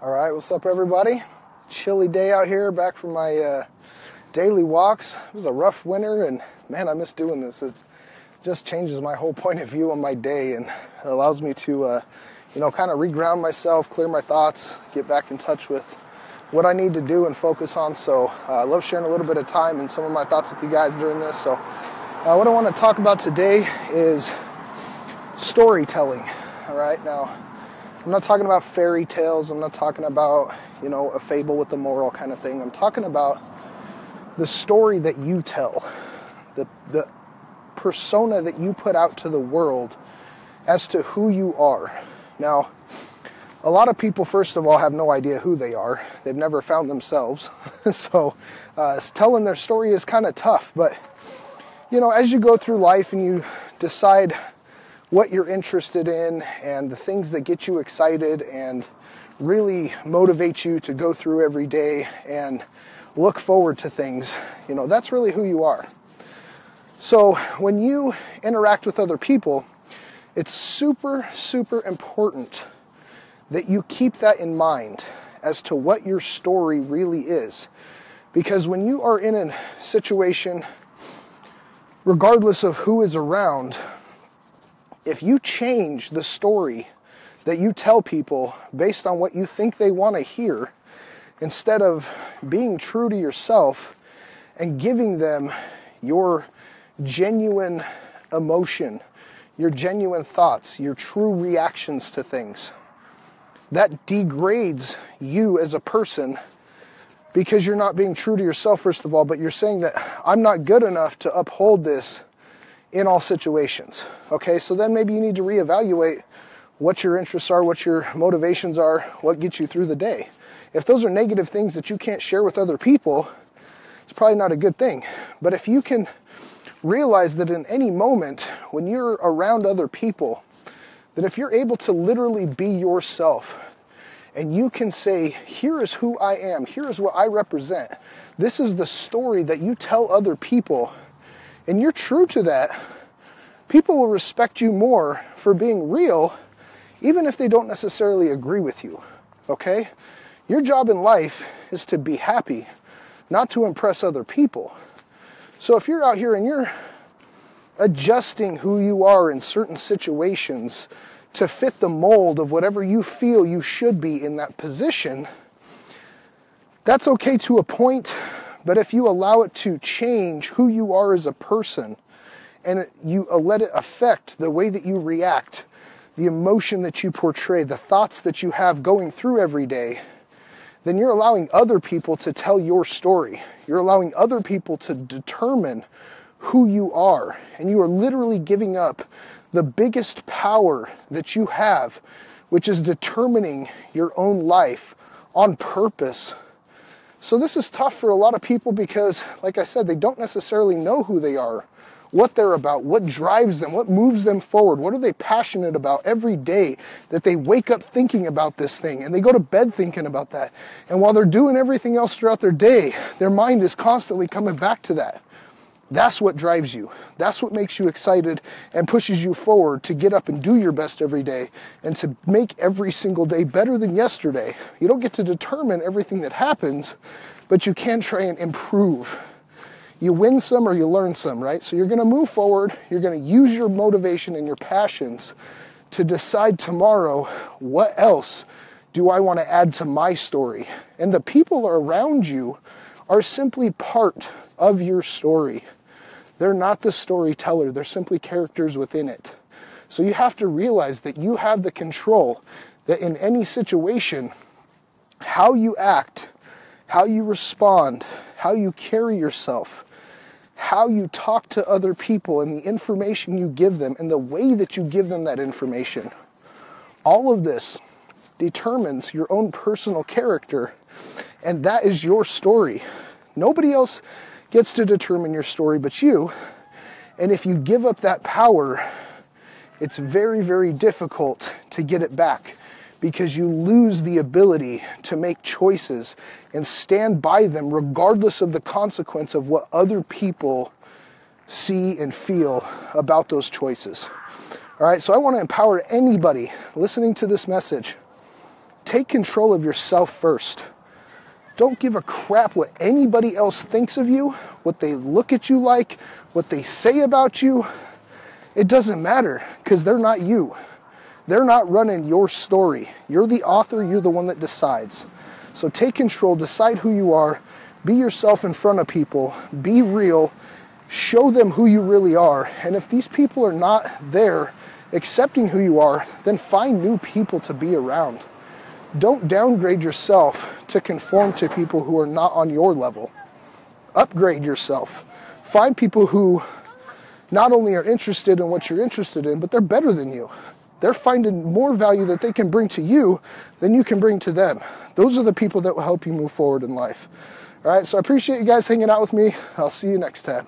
All right, what's up, everybody? Chilly day out here, back from my daily walks. It was a rough winter, and man, I miss doing this. It just changes my whole point of view on my day and allows me to, kind of reground myself, clear my thoughts, get back in touch with what I need to do and focus on. So I love sharing a little bit of time and some of my thoughts with you guys during this. So what I want to talk about today is storytelling. All right, now, I'm not talking about fairy tales. I'm not talking about, a fable with a moral kind of thing. I'm talking about the story that you tell, the persona that you put out to the world as to who you are. Now, a lot of people, first of all, have no idea who they are. They've never found themselves. So telling their story is kind of tough. But, as you go through life and you decide what you're interested in and the things that get you excited and really motivate you to go through every day and look forward to things, that's really who you are. So when you interact with other people, it's super, super important that you keep that in mind as to what your story really is. Because when you are in a situation, regardless of who is around, if you change the story that you tell people based on what you think they want to hear, instead of being true to yourself and giving them your genuine emotion, your genuine thoughts, your true reactions to things, that degrades you as a person because you're not being true to yourself, first of all, but you're saying that I'm not good enough to uphold this in all situations. Okay, so then maybe you need to reevaluate what your interests are, what your motivations are, what gets you through the day. If those are negative things that you can't share with other people, it's probably not a good thing. But if you can realize that in any moment when you're around other people, that if you're able to literally be yourself and you can say, here is who I am, here is what I represent, this is the story that you tell other people, and you're true to that, people will respect you more for being real, even if they don't necessarily agree with you, okay? Your job in life is to be happy, not to impress other people. So if you're out here and you're adjusting who you are in certain situations to fit the mold of whatever you feel you should be in that position, that's okay to a point. But if you allow it to change who you are as a person and you let it affect the way that you react, the emotion that you portray, the thoughts that you have going through every day, then you're allowing other people to tell your story. You're allowing other people to determine who you are. And you are literally giving up the biggest power that you have, which is determining your own life on purpose. So this is tough for a lot of people because, like I said, they don't necessarily know who they are, what they're about, what drives them, what moves them forward, what are they passionate about every day that they wake up thinking about this thing and they go to bed thinking about that. And while they're doing everything else throughout their day, their mind is constantly coming back to that. That's what drives you. That's what makes you excited and pushes you forward to get up and do your best every day and to make every single day better than yesterday. You don't get to determine everything that happens, but you can try and improve. You win some or you learn some, right? So you're going to move forward. You're going to use your motivation and your passions to decide tomorrow, what else do I want to add to my story? And the people around you are simply part of your story. They're not the storyteller, they're simply characters within it. So you have to realize that you have the control, that in any situation, how you act, how you respond, how you carry yourself, how you talk to other people and the information you give them and the way that you give them that information, all of this determines your own personal character, and that is your story. Nobody else gets to determine your story but you. And if you give up that power, it's very, very difficult to get it back because you lose the ability to make choices and stand by them regardless of the consequence of what other people see and feel about those choices. All right, so I want to empower anybody listening to this message Take control of yourself first. Don't give a crap what anybody else thinks of you, what they look at you like, what they say about you. It doesn't matter, because they're not you. They're not running your story. You're the author, you're the one that decides. So take control, decide who you are, be yourself in front of people, be real, show them who you really are. And if these people are not there accepting who you are, then find new people to be around. Don't downgrade yourself to conform to people who are not on your level. Upgrade yourself. Find people who not only are interested in what you're interested in, but they're better than you. They're finding more value that they can bring to you than you can bring to them. Those are the people that will help you move forward in life. All right, so I appreciate you guys hanging out with me. I'll see you next time.